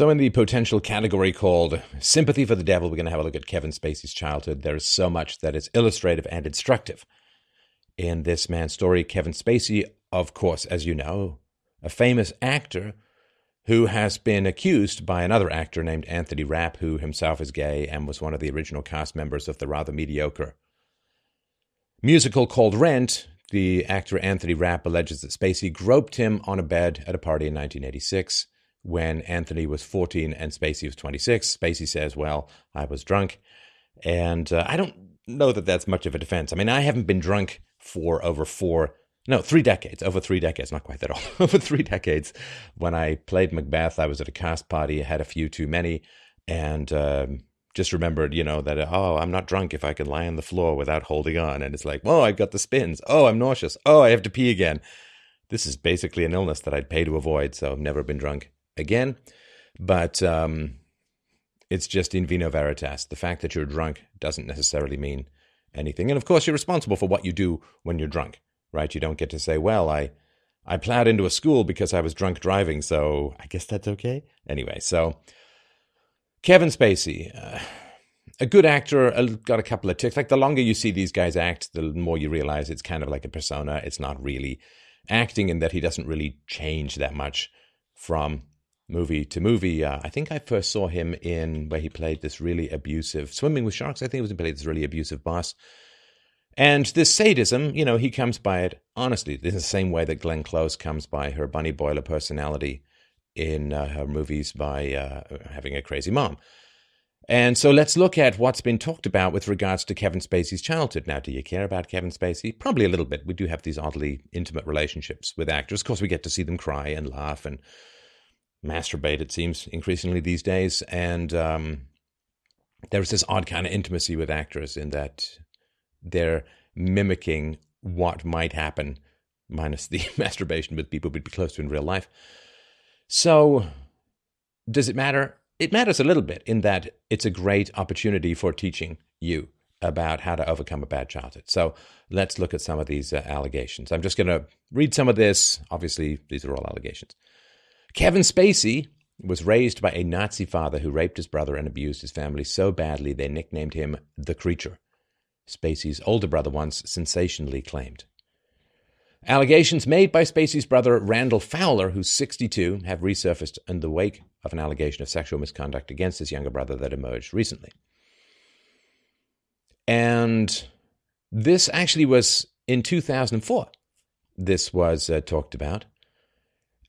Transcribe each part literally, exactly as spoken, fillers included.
So in the potential category called Sympathy for the Devil, we're going to have a look at Kevin Spacey's childhood. There is so much that is illustrative and instructive in this man's story. Kevin Spacey, of course, as you know, a famous actor who has been accused by another actor named Anthony Rapp, who himself is gay and was one of the original cast members of the rather mediocre musical called Rent. The actor Anthony Rapp alleges that Spacey groped him on a bed at a party in nineteen eighty-six when Anthony was fourteen and Spacey was twenty-six. Spacey says, well, I was drunk. And uh, I don't know that that's much of a defense. I mean, I haven't been drunk for over four No, three decades, over three decades, not quite that old, over three decades. When I played Macbeth, I was at a cast party, had a few too many, and um, just remembered, you know, that, oh, I'm not drunk if I can lie on the floor without holding on. And it's like, whoa, I've got the spins. Oh, I'm nauseous. Oh, I have to pee again. This is basically an illness that I'd pay to avoid, so I've never been drunk again. But um, it's just in vino veritas. The fact that you're drunk doesn't necessarily mean anything. And, of course, you're responsible for what you do when you're drunk. Right, you don't get to say, well, I I plowed into a school because I was drunk driving, so I guess that's okay. Anyway, so Kevin Spacey, uh, a good actor, uh, got a couple of ticks. Like, the longer you see these guys act, the more you realize it's kind of like a persona. It's not really acting in that he doesn't really change that much from movie to movie. Uh, I think I first saw him in where he played this really abusive, Swimming with Sharks, I think it was he played this really abusive boss. And this sadism, you know, he comes by it, honestly, in the same way that Glenn Close comes by her bunny boiler personality in uh, her movies by uh, having a crazy mom. And so let's look at what's been talked about with regards to Kevin Spacey's childhood. Now, do you care about Kevin Spacey? Probably a little bit. We do have these oddly intimate relationships with actors. Of course, we get to see them cry and laugh and masturbate, it seems, increasingly these days. And um, there's this odd kind of intimacy with actors in that they're mimicking what might happen, minus the masturbation with people we'd be close to in real life. So does it matter? It matters a little bit in that it's a great opportunity for teaching you about how to overcome a bad childhood. So let's look at some of these uh, allegations. I'm just going to read some of this. Obviously, these are all allegations. Kevin Spacey was raised by a Nazi father who raped his brother and abused his family so badly they nicknamed him The Creature. Spacey's older brother once sensationally claimed. Allegations made by Spacey's brother Randall Fowler, who's sixty-two, have resurfaced in the wake of an allegation of sexual misconduct against his younger brother that emerged recently. And this actually was in two thousand four. This was uh, talked about.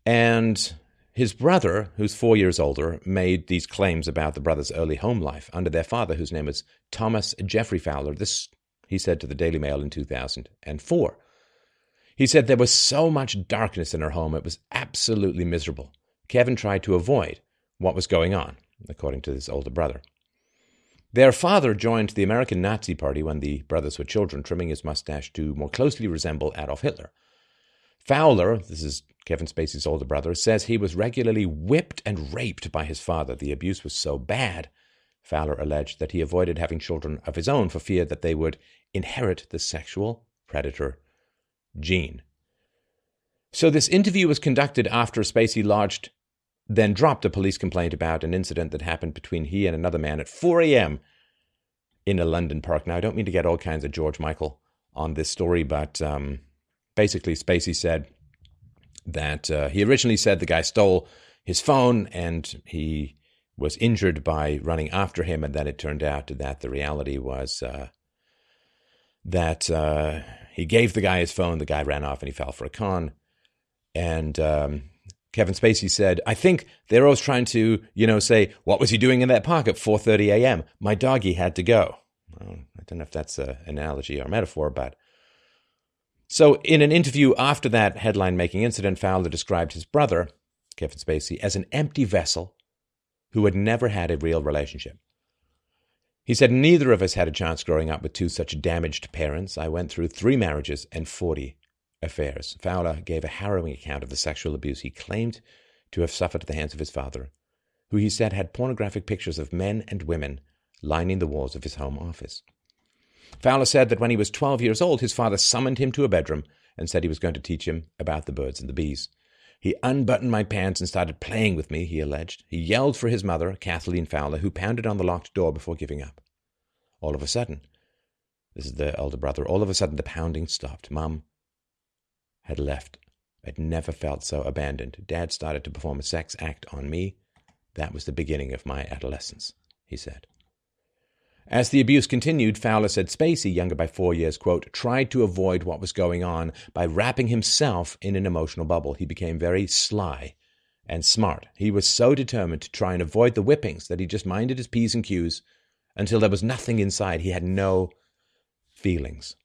And his brother, who's four years older, made these claims about the brothers' early home life under their father, whose name was Thomas Jeffrey Fowler. This, he said to the Daily Mail in two thousand four. He said there was so much darkness in her home, it was absolutely miserable. Kevin tried to avoid what was going on, according to this older brother. Their father joined the American Nazi Party when the brothers were children, trimming his mustache to more closely resemble Adolf Hitler. Fowler, this is Kevin Spacey's older brother, says he was regularly whipped and raped by his father. The abuse was so bad, Fowler alleged, that he avoided having children of his own for fear that they would inherit the sexual predator gene. So this interview was conducted after Spacey lodged, then dropped a police complaint about an incident that happened between he and another man at four a.m. in a London park. Now, I don't mean to get all kinds of George Michael on this story, but um, basically Spacey said that uh, he originally said the guy stole his phone and he was injured by running after him, and then it turned out that the reality was uh, that uh, he gave the guy his phone, the guy ran off and he fell for a con. And um, Kevin Spacey said, I think they're always trying to, you know, say, what was he doing in that park at four thirty a.m.? My doggy had to go. Well, I don't know if that's an analogy or metaphor, but so in an interview after that headline-making incident, Fowler described his brother, Kevin Spacey, as an empty vessel who had never had a real relationship. He said, neither of us had a chance growing up with two such damaged parents. I went through three marriages and forty affairs. Fowler gave a harrowing account of the sexual abuse he claimed to have suffered at the hands of his father, who he said had pornographic pictures of men and women lining the walls of his home office. Fowler said that when he was twelve years old, his father summoned him to a bedroom and said he was going to teach him about the birds and the bees. He unbuttoned my pants and started playing with me, he alleged. He yelled for his mother, Kathleen Fowler, who pounded on the locked door before giving up. All of a sudden, this is the elder brother, all of a sudden the pounding stopped. Mum had left. I'd never felt so abandoned. Dad started to perform a sex act on me. That was the beginning of my adolescence, he said. As the abuse continued, Fowler said Spacey, younger by four years, quote, tried to avoid what was going on by wrapping himself in an emotional bubble. He became very sly and smart. He was so determined to try and avoid the whippings that he just minded his P's and Q's until there was nothing inside. He had no feelings.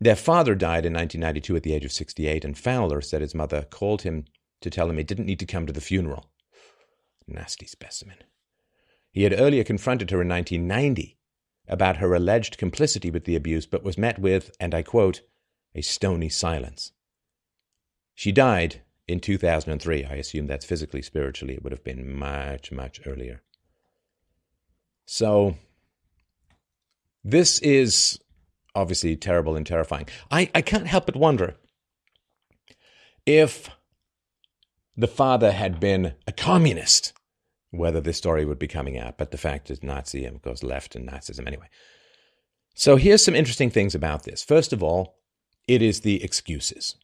Their father died in nineteen ninety-two at the age of sixty-eight, and Fowler said his mother called him to tell him he didn't need to come to the funeral. Nasty specimen. He had earlier confronted her in nineteen ninety about her alleged complicity with the abuse, but was met with, and I quote, a stony silence. She died in two thousand three. I assume that's physically, spiritually. It would have been much, much earlier. So this is obviously terrible and terrifying. I, I can't help but wonder if the father had been a communist, whether this story would be coming out, but the fact is Nazi and, of course, left and Nazism anyway. So here's some interesting things about this. First of all, it is the excuses.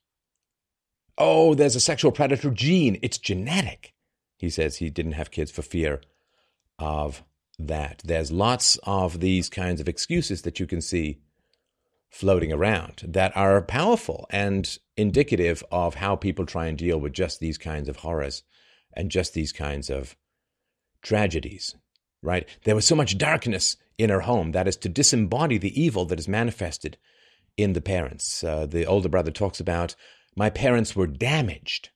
Oh, there's a sexual predator gene. It's genetic. He says he didn't have kids for fear of that. There's lots of these kinds of excuses that you can see floating around that are powerful and indicative of how people try and deal with just these kinds of horrors and just these kinds of tragedies, right? There was so much darkness in her home, that is, to disembody the evil that is manifested in the parents. Uh, the older brother talks about, my parents were damaged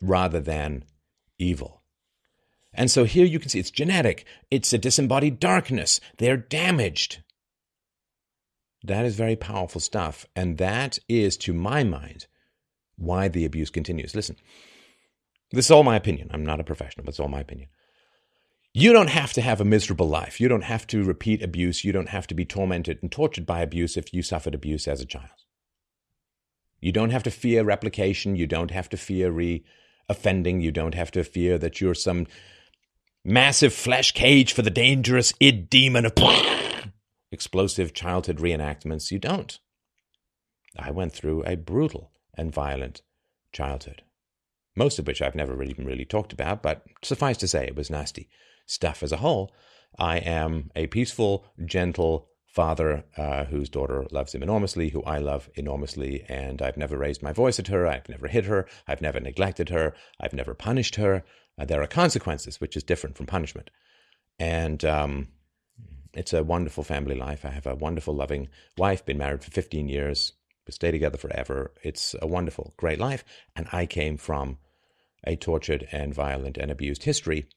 rather than evil. And so here you can see it's genetic. It's a disembodied darkness. They're damaged. That is very powerful stuff. And that is, to my mind, why the abuse continues. Listen. This is all my opinion. I'm not a professional, but it's all my opinion. You don't have to have a miserable life. You don't have to repeat abuse. You don't have to be tormented and tortured by abuse if you suffered abuse as a child. You don't have to fear replication. You don't have to fear re-offending. You don't have to fear that you're some massive flesh cage for the dangerous id demon of explosive childhood reenactments. You don't. I went through a brutal and violent childhood, most of which I've never really, really talked about, but suffice to say, it was nasty stuff as a whole. I am a peaceful, gentle father uh, whose daughter loves him enormously, who I love enormously, and I've never raised my voice at her, I've never hit her, I've never neglected her, I've never punished her. Uh, there are consequences, which is different from punishment. And um, it's a wonderful family life. I have a wonderful, loving wife, been married for fifteen years, we stay together forever. It's a wonderful, great life, and I came from a tortured and violent and abused history.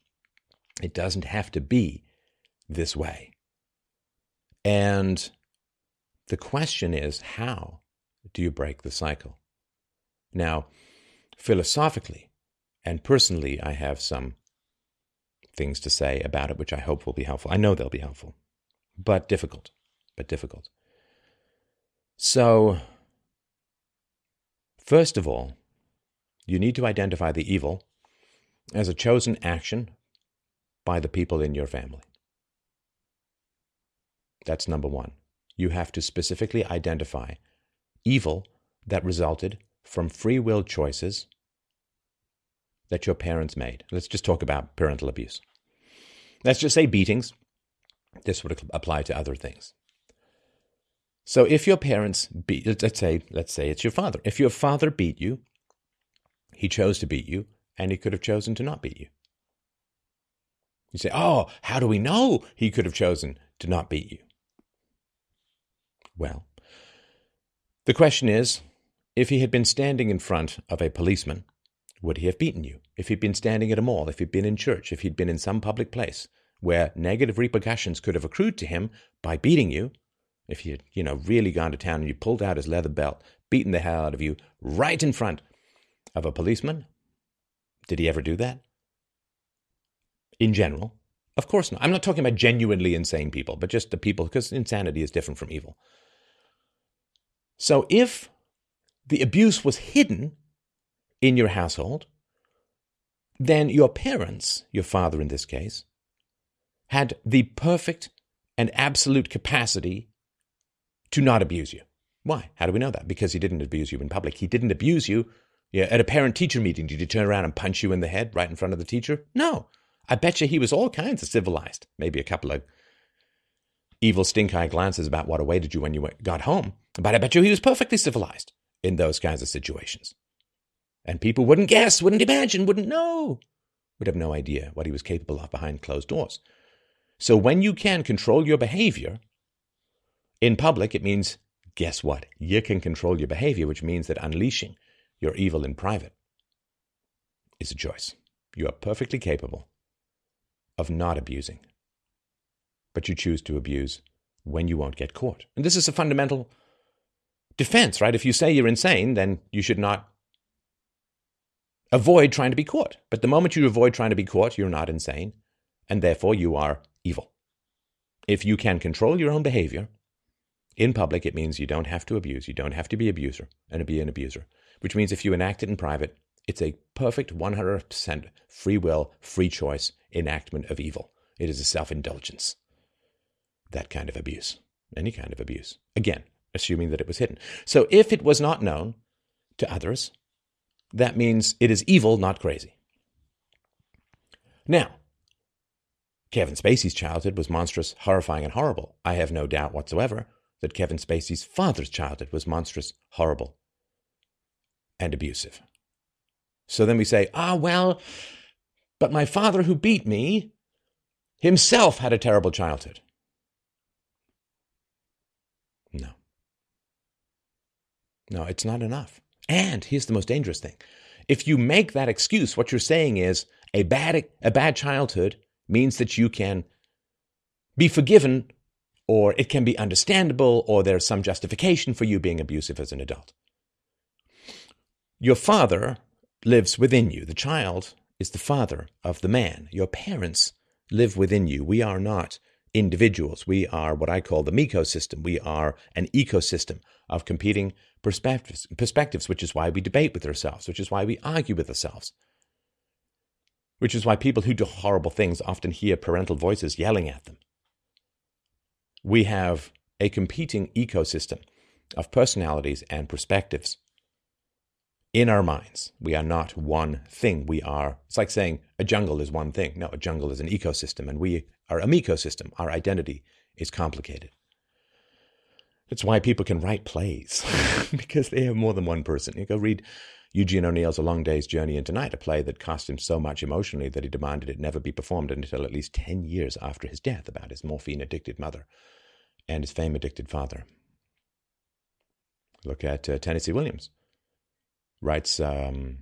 It doesn't have to be this way. And the question is, how do you break the cycle? Now, philosophically and personally, I have some things to say about it, which I hope will be helpful. I know they'll be helpful, but difficult, but difficult. So, first of all, you need to identify the evil as a chosen action by the people in your family. That's number one. You have to specifically identify evil that resulted from free will choices that your parents made. Let's just talk about parental abuse. Let's just say beatings. This would apply to other things. So if your parents beat, let's say, let's say it's your father. If your father beat you, he chose to beat you, and he could have chosen to not beat you. You say, oh, how do we know he could have chosen to not beat you? Well, the question is, if he had been standing in front of a policeman, would he have beaten you? If he'd been standing at a mall, if he'd been in church, if he'd been in some public place where negative repercussions could have accrued to him by beating you, if he had, you know, really gone to town and you pulled out his leather belt, beaten the hell out of you right in front of a policeman? Did he ever do that? In general, of course not. I'm not talking about genuinely insane people, but just the people, because insanity is different from evil. So if the abuse was hidden, in your household, then your parents, your father in this case, had the perfect and absolute capacity to not abuse you. Why? How do we know that? Because he didn't abuse you in public. He didn't abuse you yeah, at a parent-teacher meeting. Did he turn around and punch you in the head right in front of the teacher? No. I bet you he was all kinds of civilized. Maybe a couple of evil stink-eye glances about what awaited you when you got home. But I bet you he was perfectly civilized in those kinds of situations. And people wouldn't guess, wouldn't imagine, wouldn't know, would have no idea what he was capable of behind closed doors. So when you can control your behavior in public, it means, guess what? You can control your behavior, which means that unleashing your evil in private is a choice. You are perfectly capable of not abusing, but you choose to abuse when you won't get caught. And this is a fundamental defense, right? If you say you're insane, then you should not avoid trying to be caught. But the moment you avoid trying to be caught, you're not insane, and therefore you are evil. If you can control your own behavior in public, it means you don't have to abuse, you don't have to be abuser and be an abuser, which means if you enact it in private, it's a perfect one hundred percent free will, free choice enactment of evil. It is a self-indulgence. That kind of abuse, any kind of abuse. Again, assuming that it was hidden. So if it was not known to others, that means it is evil, not crazy. Now, Kevin Spacey's childhood was monstrous, horrifying, and horrible. I have no doubt whatsoever that Kevin Spacey's father's childhood was monstrous, horrible, and abusive. So then we say, ah, well, but my father who beat me himself had a terrible childhood. No. No, it's not enough. And here's the most dangerous thing. If you make that excuse, what you're saying is a bad, a bad childhood means that you can be forgiven, or it can be understandable, or there's some justification for you being abusive as an adult. Your father lives within you. The child is the father of the man. Your parents live within you. We are not individuals. We are what I call the mecosystem. We are an ecosystem of competing perspectives, perspectives, which is why we debate with ourselves, which is why we argue with ourselves, which is why people who do horrible things often hear parental voices yelling at them. We have a competing ecosystem of personalities and perspectives in our minds. We are not one thing. We are, it's like saying a jungle is one thing. No, a jungle is an ecosystem, and we are a mecosystem. Our identity is complicated. That's why people can write plays, because they have more than one person. You go read Eugene O'Neill's A Long Day's Journey Into Night, a play that cost him so much emotionally that he demanded it never be performed until at least ten years after his death, about his morphine-addicted mother and his fame-addicted father. Look at uh, Tennessee Williams. Writes um,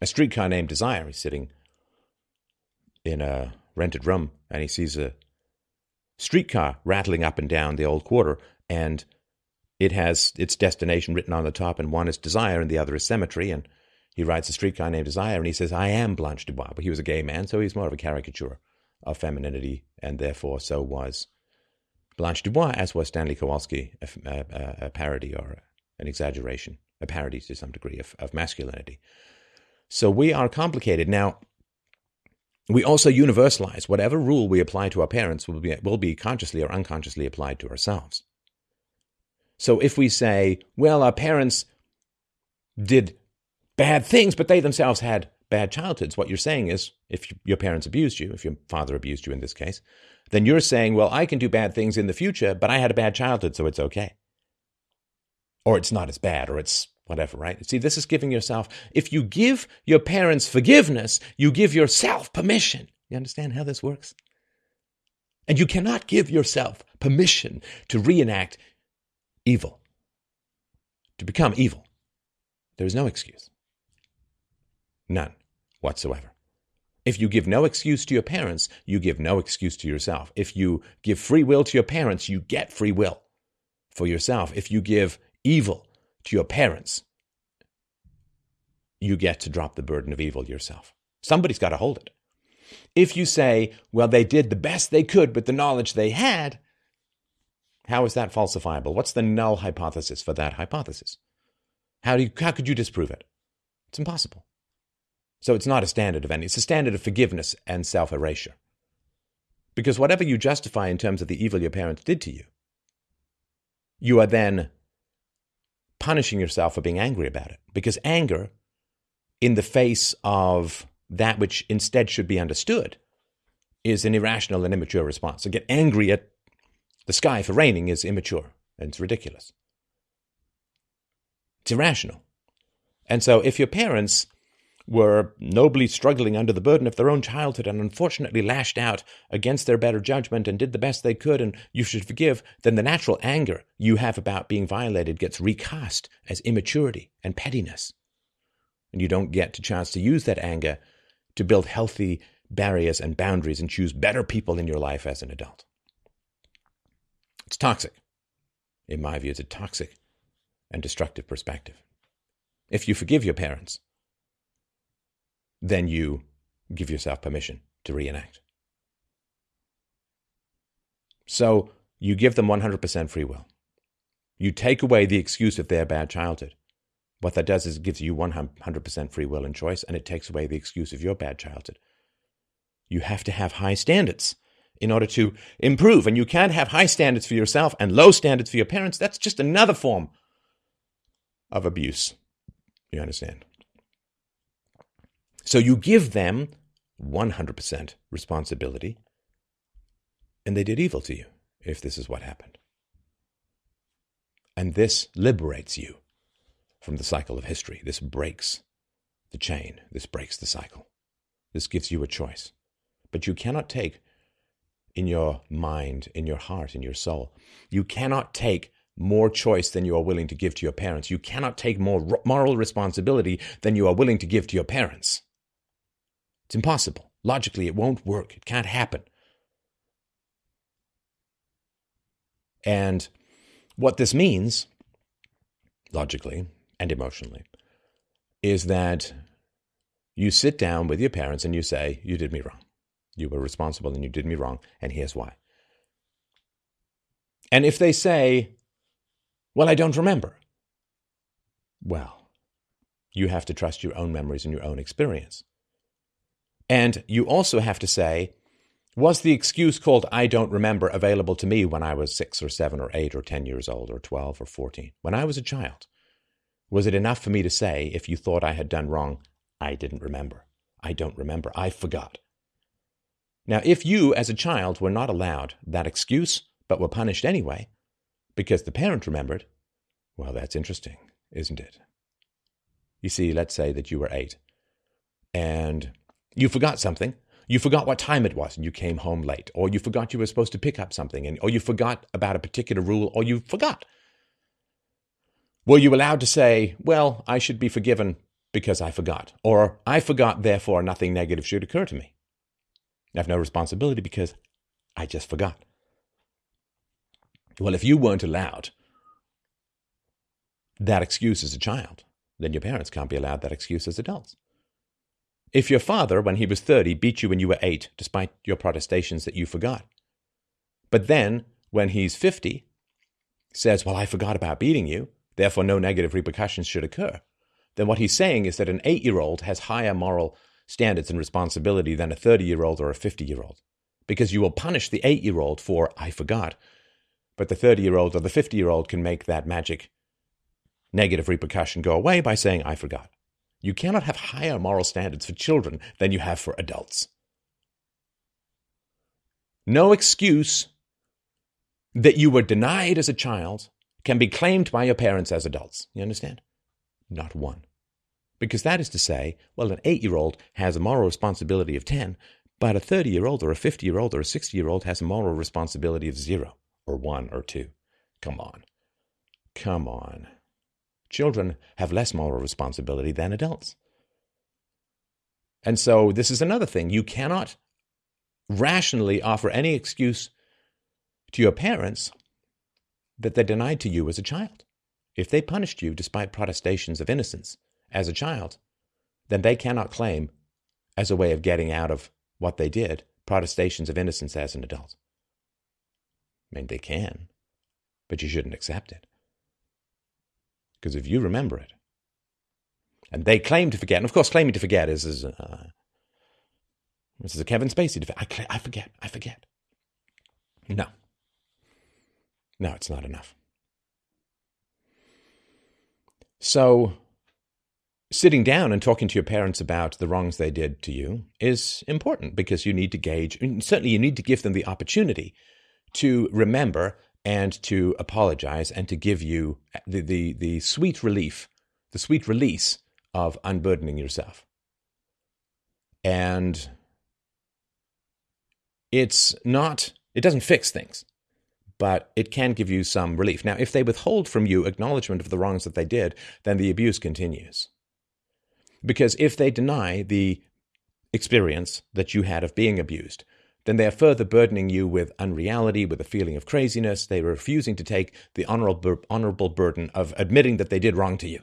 A Streetcar Named Desire. He's sitting in a rented room and he sees a streetcar rattling up and down the old quarter, and it has its destination written on the top, and one is Desire and the other is Cemetery. And he writes A Streetcar Named Desire, and he says, I am Blanche Dubois. But he was a gay man, so he's more of a caricature of femininity, and therefore so was Blanche Dubois, as was Stanley Kowalski, a, a, a parody or an exaggeration, a parody to some degree of, of masculinity. So we are complicated. Now, we also universalize. Whatever rule we apply to our parents will be, will be consciously or unconsciously applied to ourselves. So if we say, well, our parents did bad things, but they themselves had bad childhoods, what you're saying is, if your parents abused you, if your father abused you in this case, then you're saying, well, I can do bad things in the future, but I had a bad childhood, so it's okay. Or it's not as bad, or it's whatever, right? See, this is giving yourself, if you give your parents forgiveness, you give yourself permission. You understand how this works? And you cannot give yourself permission to reenact evil, to become evil. There is no excuse. None whatsoever. If you give no excuse to your parents, you give no excuse to yourself. If you give free will to your parents, you get free will for yourself. If you give evil to your parents, you get to drop the burden of evil yourself. Somebody's got to hold it. If you say, well, they did the best they could with the knowledge they had, how is that falsifiable? What's the null hypothesis for that hypothesis? How do you, how could you disprove it? It's impossible. So it's not a standard of any. It's a standard of forgiveness and self-erasure. Because whatever you justify in terms of the evil your parents did to you, you are then punishing yourself for being angry about it. Because anger, in the face of that which instead should be understood, is an irrational and immature response. To get angry at the sky for raining is immature, and it's ridiculous. It's irrational. And so if your parents were nobly struggling under the burden of their own childhood and unfortunately lashed out against their better judgment and did the best they could and you should forgive, then the natural anger you have about being violated gets recast as immaturity and pettiness. And you don't get a chance to use that anger to build healthy barriers and boundaries and choose better people in your life as an adult. It's toxic. In my view, it's a toxic and destructive perspective. If you forgive your parents, then you give yourself permission to reenact. So you give them one hundred percent free will. You take away the excuse of their bad childhood. What that does is it gives you one hundred percent free will and choice, and it takes away the excuse of your bad childhood. You have to have high standards in order to improve, and you can't have high standards for yourself and low standards for your parents. That's just another form of abuse. You understand? So you give them one hundred percent responsibility, and they did evil to you, if this is what happened. And this liberates you from the cycle of history. This breaks the chain. This breaks the cycle. This gives you a choice. But you cannot take in your mind, in your heart, in your soul, you cannot take more choice than you are willing to give to your parents. You cannot take more moral responsibility than you are willing to give to your parents. It's impossible. Logically, it won't work. It can't happen. And what this means, logically and emotionally, is that you sit down with your parents and you say, you did me wrong. You were responsible and you did me wrong, and here's why. And if they say, well, I don't remember. Well, you have to trust your own memories and your own experience. And you also have to say, was the excuse called I don't remember available to me when I was six or seven or eight or ten years old or twelve or fourteen? When I was a child, was it enough for me to say, if you thought I had done wrong, I didn't remember. I don't remember. I forgot. Now, if you as a child were not allowed that excuse, but were punished anyway, because the parent remembered, well, that's interesting, isn't it? You see, let's say that you were eight, and you forgot something. You forgot what time it was, and you came home late, or you forgot you were supposed to pick up something, and or you forgot about a particular rule, or you forgot. Were you allowed to say, well, I should be forgiven because I forgot, or I forgot, therefore nothing negative should occur to me? I have no responsibility because I just forgot. Well, if you weren't allowed that excuse as a child, then your parents can't be allowed that excuse as adults. If your father, when he was thirty, beat you when you were eight, despite your protestations that you forgot, but then, when he's fifty, says, well, I forgot about beating you, therefore no negative repercussions should occur, then what he's saying is that an eight-year-old has higher moral standards and responsibility than a thirty-year-old or a fifty-year-old, because you will punish the eight-year-old for, I forgot, but the thirty-year-old or the fifty-year-old can make that magic negative repercussion go away by saying, I forgot. You cannot have higher moral standards for children than you have for adults. No excuse that you were denied as a child can be claimed by your parents as adults. You understand? Not one. Because that is to say, well, an eight-year-old has a moral responsibility of ten, but a thirty-year-old or a fifty-year-old or a sixty-year-old has a moral responsibility of zero. Or one or two. Come on. Come on. Children have less moral responsibility than adults. And so this is another thing. You cannot rationally offer any excuse to your parents that they denied to you as a child. If they punished you despite protestations of innocence as a child, then they cannot claim, as a way of getting out of what they did, protestations of innocence as an adult. I mean, they can, but you shouldn't accept it. Because if you remember it, And they claim to forget. And, of course, claiming to forget is... is uh, this is a Kevin Spacey defense. I, cl- I forget. I forget. No. No, it's not enough. So, sitting down and talking to your parents about the wrongs they did to you is important because you need to gauge, and certainly you need to give them the opportunity to remember and to apologize and to give you the, the, the sweet relief, the sweet release of unburdening yourself. And it's not, it doesn't fix things, but it can give you some relief. Now, if they withhold from you acknowledgement of the wrongs that they did, then the abuse continues. Because if they deny the experience that you had of being abused, then they are further burdening you with unreality, with a feeling of craziness. They are refusing to take the honorable, honorable burden of admitting that they did wrong to you.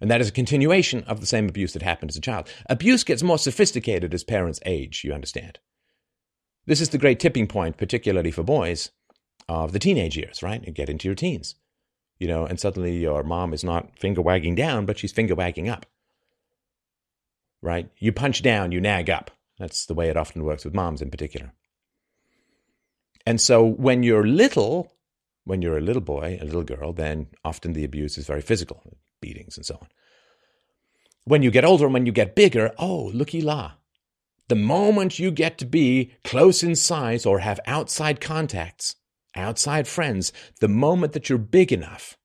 And that is a continuation of the same abuse that happened as a child. Abuse gets more sophisticated as parents age, you understand. This is the great tipping point, particularly for boys, of the teenage years, right? You get into your teens, you know, and suddenly your mom is not finger wagging down, but she's finger wagging up, right? You punch down, you nag up. That's the way it often works with moms in particular. And so when you're little, when you're a little boy, a little girl, then often the abuse is very physical. Beatings and so on. When you get older and when you get bigger, oh, looky la. The moment you get to be close in size or have outside contacts, outside friends, the moment that you're big enough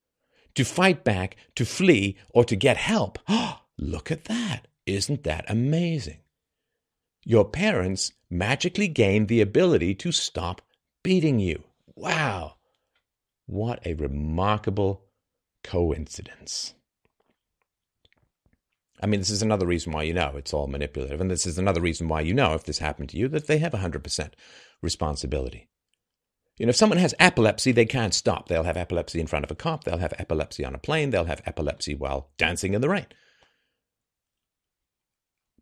to fight back, to flee, or to get help, oh, look at that. Isn't that amazing? Your parents magically gain the ability to stop beating you. Wow. What a remarkable coincidence. I mean, this is another reason why you know it's all manipulative. And this is another reason why you know, if this happened to you, that they have one hundred percent responsibility. You know, if someone has epilepsy, they can't stop. They'll have epilepsy in front of a cop. They'll have epilepsy on a plane. They'll have epilepsy while dancing in the rain.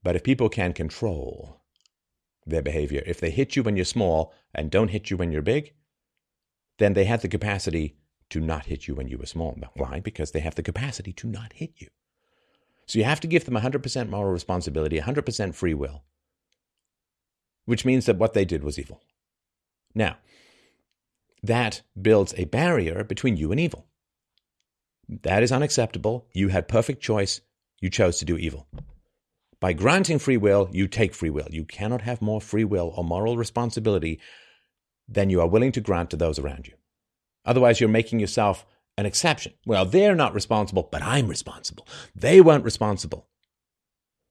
But if people can control their behavior, if they hit you when you're small and don't hit you when you're big, then they have the capacity to not hit you when you were small. Why? Because they have the capacity to not hit you. So you have to give them one hundred percent moral responsibility, one hundred percent free will, which means that what they did was evil. Now, that builds a barrier between you and evil. That is unacceptable. You had perfect choice. You chose to do evil. By granting free will, you take free will. You cannot have more free will or moral responsibility than you are willing to grant to those around you. Otherwise, you're making yourself an exception. Well, they're not responsible, but I'm responsible. They weren't responsible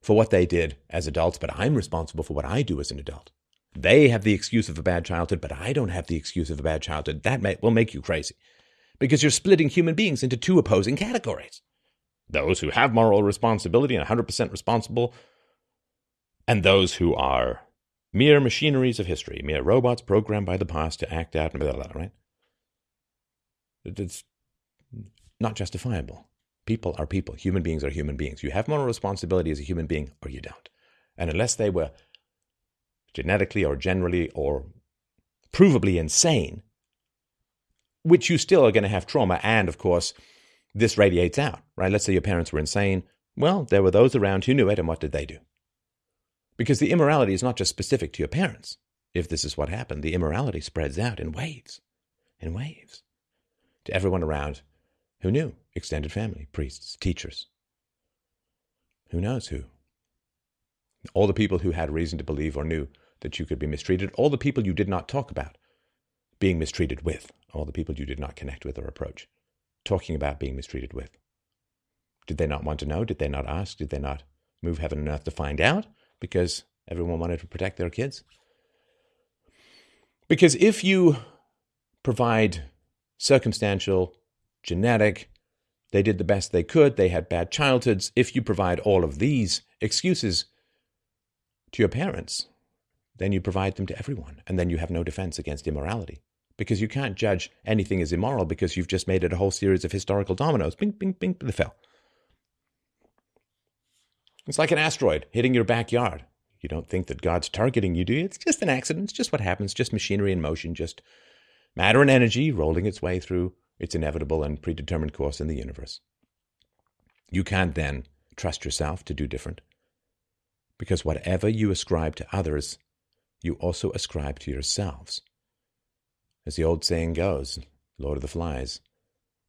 for what they did as adults, but I'm responsible for what I do as an adult. They have the excuse of a bad childhood, but I don't have the excuse of a bad childhood. That may, will make you crazy because you're splitting human beings into two opposing categories. Those who have moral responsibility and one hundred percent responsible, and those who are mere machineries of history, mere robots programmed by the past to act out and blah, blah, blah, right? It's not justifiable. People are people. Human beings are human beings. You have moral responsibility as a human being or you don't. And unless they were genetically or generally or provably insane, which you still are going to have trauma and, of course, this radiates out, right? Let's say your parents were insane. Well, there were those around who knew it, and what did they do? Because the immorality is not just specific to your parents. If this is what happened, the immorality spreads out in waves, in waves, to everyone around who knew, extended family, priests, teachers, who knows who. All the people who had reason to believe or knew that you could be mistreated, all the people you did not talk about being mistreated with, all the people you did not connect with or approach. Talking about being mistreated with. Did they not want to know? Did they not ask? Did they not move heaven and earth to find out? Because everyone wanted to protect their kids? Because if you provide circumstantial, genetic, they did the best they could, they had bad childhoods, if you provide all of these excuses to your parents, then you provide them to everyone, and then you have no defense against immorality. Because you can't judge anything as immoral because you've just made it a whole series of historical dominoes. Bing, bing, bing, they fell. It's like an asteroid hitting your backyard. You don't think that God's targeting you, do you? It's just an accident. It's just what happens. Just machinery in motion. Just matter and energy rolling its way through its inevitable and predetermined course in the universe. You can't then trust yourself to do different. Because whatever you ascribe to others, you also ascribe to yourselves. As the old saying goes, Lord of the Flies,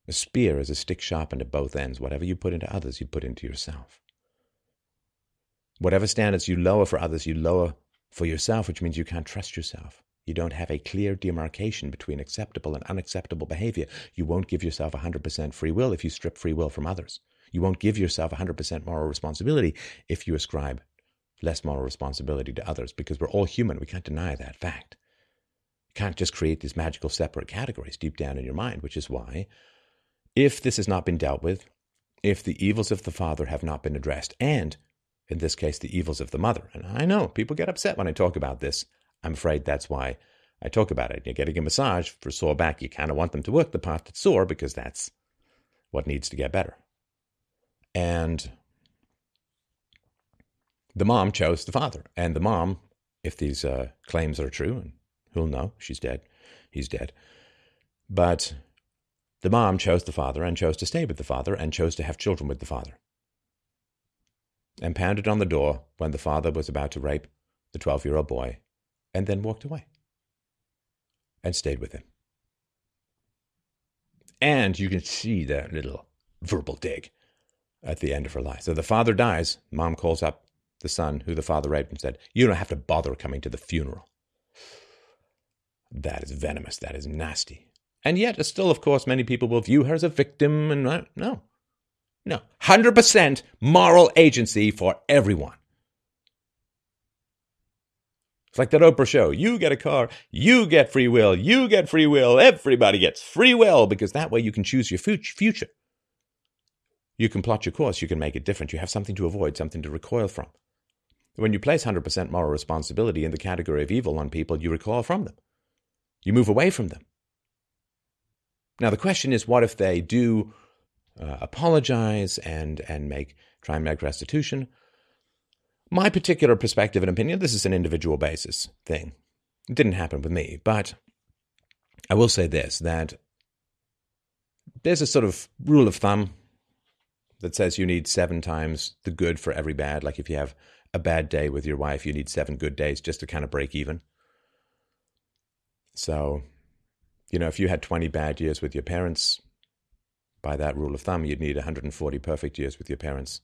a spear is a stick sharpened at both ends. Whatever you put into others, you put into yourself. Whatever standards you lower for others, you lower for yourself, which means you can't trust yourself. You don't have a clear demarcation between acceptable and unacceptable behavior. You won't give yourself one hundred percent free will if you strip free will from others. You won't give yourself one hundred percent moral responsibility if you ascribe less moral responsibility to others, because we're all human. We can't deny that fact. You can't just create these magical separate categories deep down in your mind, which is why, if this has not been dealt with, if the evils of the father have not been addressed, and in this case, the evils of the mother, and I know people get upset when I talk about this. I'm afraid that's why I talk about it. You're getting a massage for sore back. You kind of want them to work the part that's sore because that's what needs to get better. And the mom chose the father. And the mom, if these uh, claims are true, and who'll know? She's dead. He's dead. But the mom chose the father and chose to stay with the father and chose to have children with the father. And pounded on the door when the father was about to rape the twelve-year-old boy and then walked away and stayed with him. And you can see that little verbal dig at the end of her life. So the father dies. Mom calls up the son who the father raped and said, "You don't have to bother coming to the funeral." That is venomous. That is nasty. And yet, still, of course, many people will view her as a victim. And not, no, no. one hundred percent moral agency for everyone. It's like that Oprah show. You get a car, you get free will, you get free will, everybody gets free will, because that way you can choose your future. You can plot your course, you can make it different. You have something to avoid, something to recoil from. When you place one hundred percent moral responsibility in the category of evil on people, you recoil from them. You move away from them. Now, the question is, what if they do uh, apologize and, and make try and make restitution? My particular perspective and opinion, this is an individual basis thing. It didn't happen with me, but I will say this, that there's a sort of rule of thumb that says you need seven times the good for every bad. Like if you have a bad day with your wife, you need seven good days just to kind of break even. So, you know, if you had twenty bad years with your parents, by that rule of thumb, you'd need one hundred forty perfect years with your parents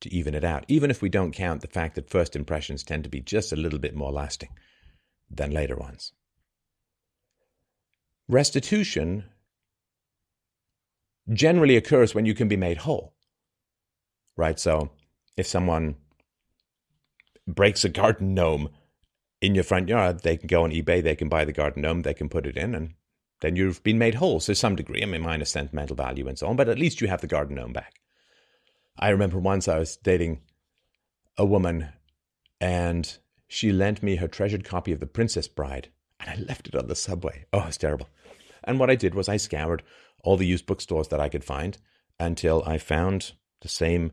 to even it out, even if we don't count the fact that first impressions tend to be just a little bit more lasting than later ones. Restitution generally occurs when you can be made whole, right? So if someone breaks a garden gnome in your front yard, they can go on eBay, they can buy the garden gnome, they can put it in, and then you've been made whole. So to some degree, I mean, minus sentimental value and so on, but at least you have the garden gnome back. I remember once I was dating a woman and she lent me her treasured copy of The Princess Bride and I left it on the subway. Oh, it's terrible. And what I did was I scoured all the used bookstores that I could find until I found the same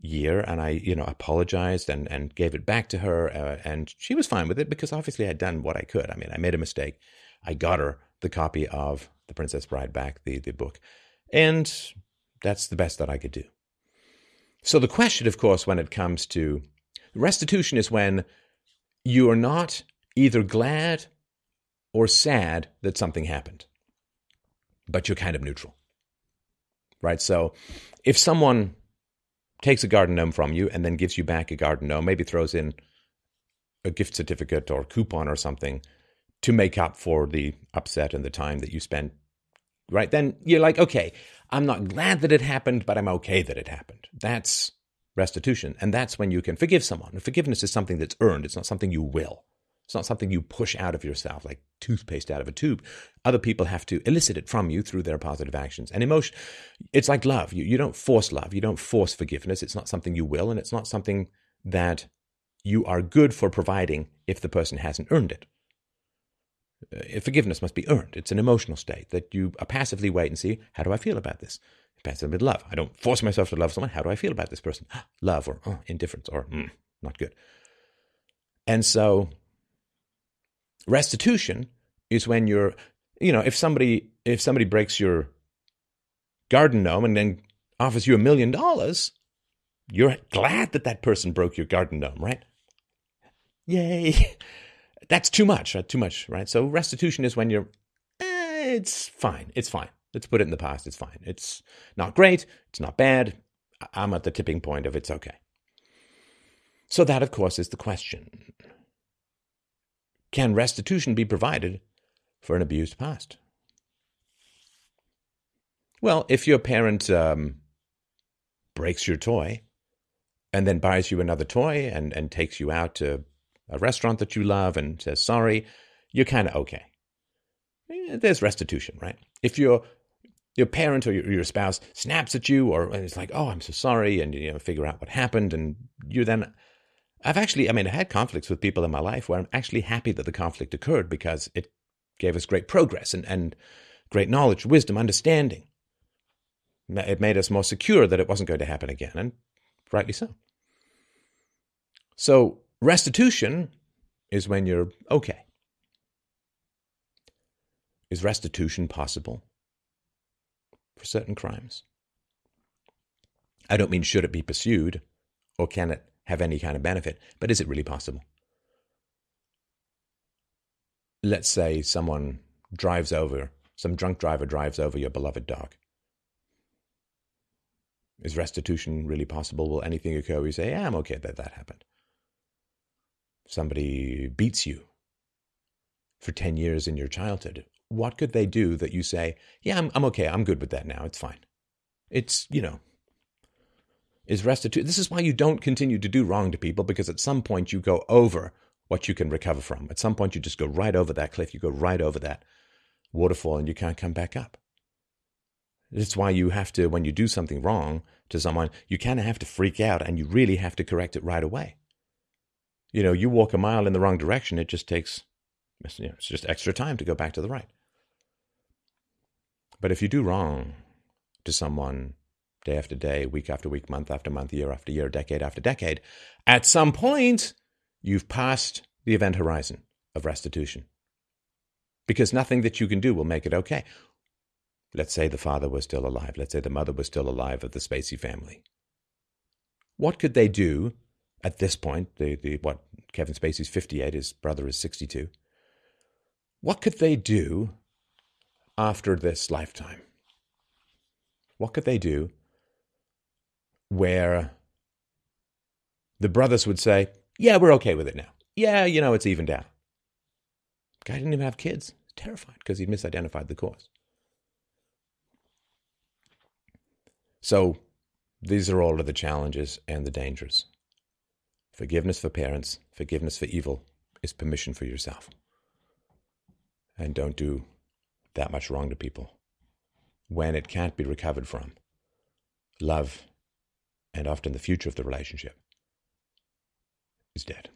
year, and I, you know, apologized and, and gave it back to her, uh, and she was fine with it because obviously I'd done what I could. I mean, I made a mistake. I got her the copy of The Princess Bride back, the, the book, and that's the best that I could do. So the question, of course, when it comes to restitution is when you are not either glad or sad that something happened, but you're kind of neutral, right? So if someone takes a garden gnome from you and then gives you back a garden gnome, maybe throws in a gift certificate or a coupon or something to make up for the upset and the time that you spent, right? Then you're like, okay, I'm not glad that it happened, but I'm okay that it happened. That's restitution. And that's when you can forgive someone. And forgiveness is something that's earned. It's not something you will. It's not something you push out of yourself like toothpaste out of a tube. Other people have to elicit it from you through their positive actions. And emotion, it's like love. You, you don't force love. You don't force forgiveness. It's not something you will, and it's not something that you are good for providing if the person hasn't earned it. Forgiveness must be earned. It's an emotional state that you passively wait and see, how do I feel about this? Passive with love. I don't force myself to love someone. How do I feel about this person? Love or oh, indifference or mm, not good. And so restitution is when you're, you know, if somebody if somebody breaks your garden gnome and then offers you a million dollars, you're glad that that person broke your garden gnome, right? Yay. That's too much, right? Too much, right? So restitution is when you're, eh, it's fine. It's fine. Let's put it in the past. It's fine. It's not great. It's not bad. I'm at the tipping point of it's okay. So that, of course, is the question. Can restitution be provided for an abused past? Well, if your parent um, breaks your toy and then buys you another toy and, and takes you out to a restaurant that you love and says sorry, you're kind of okay. There's restitution, right? If your your parent or your, your spouse snaps at you or and it's like, oh, I'm so sorry, and you know, figure out what happened, and you then... I've actually, I mean, I had conflicts with people in my life where I'm actually happy that the conflict occurred because it gave us great progress and, and great knowledge, wisdom, understanding. It made us more secure that it wasn't going to happen again, and rightly so. So restitution is when you're okay. Is restitution possible for certain crimes? I don't mean should it be pursued or can it have any kind of benefit, but is it really possible? Let's say someone drives over, some drunk driver drives over your beloved dog. Is restitution really possible? Will anything occur? You say, yeah, I'm okay that that happened. Somebody beats you for ten years in your childhood. What could they do that you say, yeah, I'm, I'm okay, I'm good with that now, it's fine. It's, you know, is restitution. This is why you don't continue to do wrong to people, because at some point you go over what you can recover from. At some point you just go right over that cliff, you go right over that waterfall, and you can't come back up. That's why you have to, when you do something wrong to someone, you kind of have to freak out and you really have to correct it right away. You know, you walk a mile in the wrong direction, it just takes, you know, it's just extra time to go back to the right. But if you do wrong to someone day after day, week after week, month after month, year after year, decade after decade, at some point you've passed the event horizon of restitution. Because nothing that you can do will make it okay. Let's say the father was still alive. Let's say the mother was still alive of the Spacey family. What could they do at this point? The, the what Kevin Spacey's fifty-eight, his brother is sixty-two. What could they do after this lifetime? What could they do where the brothers would say, yeah, we're okay with it now. Yeah, you know, it's evened out. Guy didn't even have kids. Terrified because he'd misidentified the cause. So these are all of the challenges and the dangers. Forgiveness for parents, forgiveness for evil is permission for yourself. And don't do that much wrong to people when it can't be recovered from. Love, and often the future of the relationship, is dead.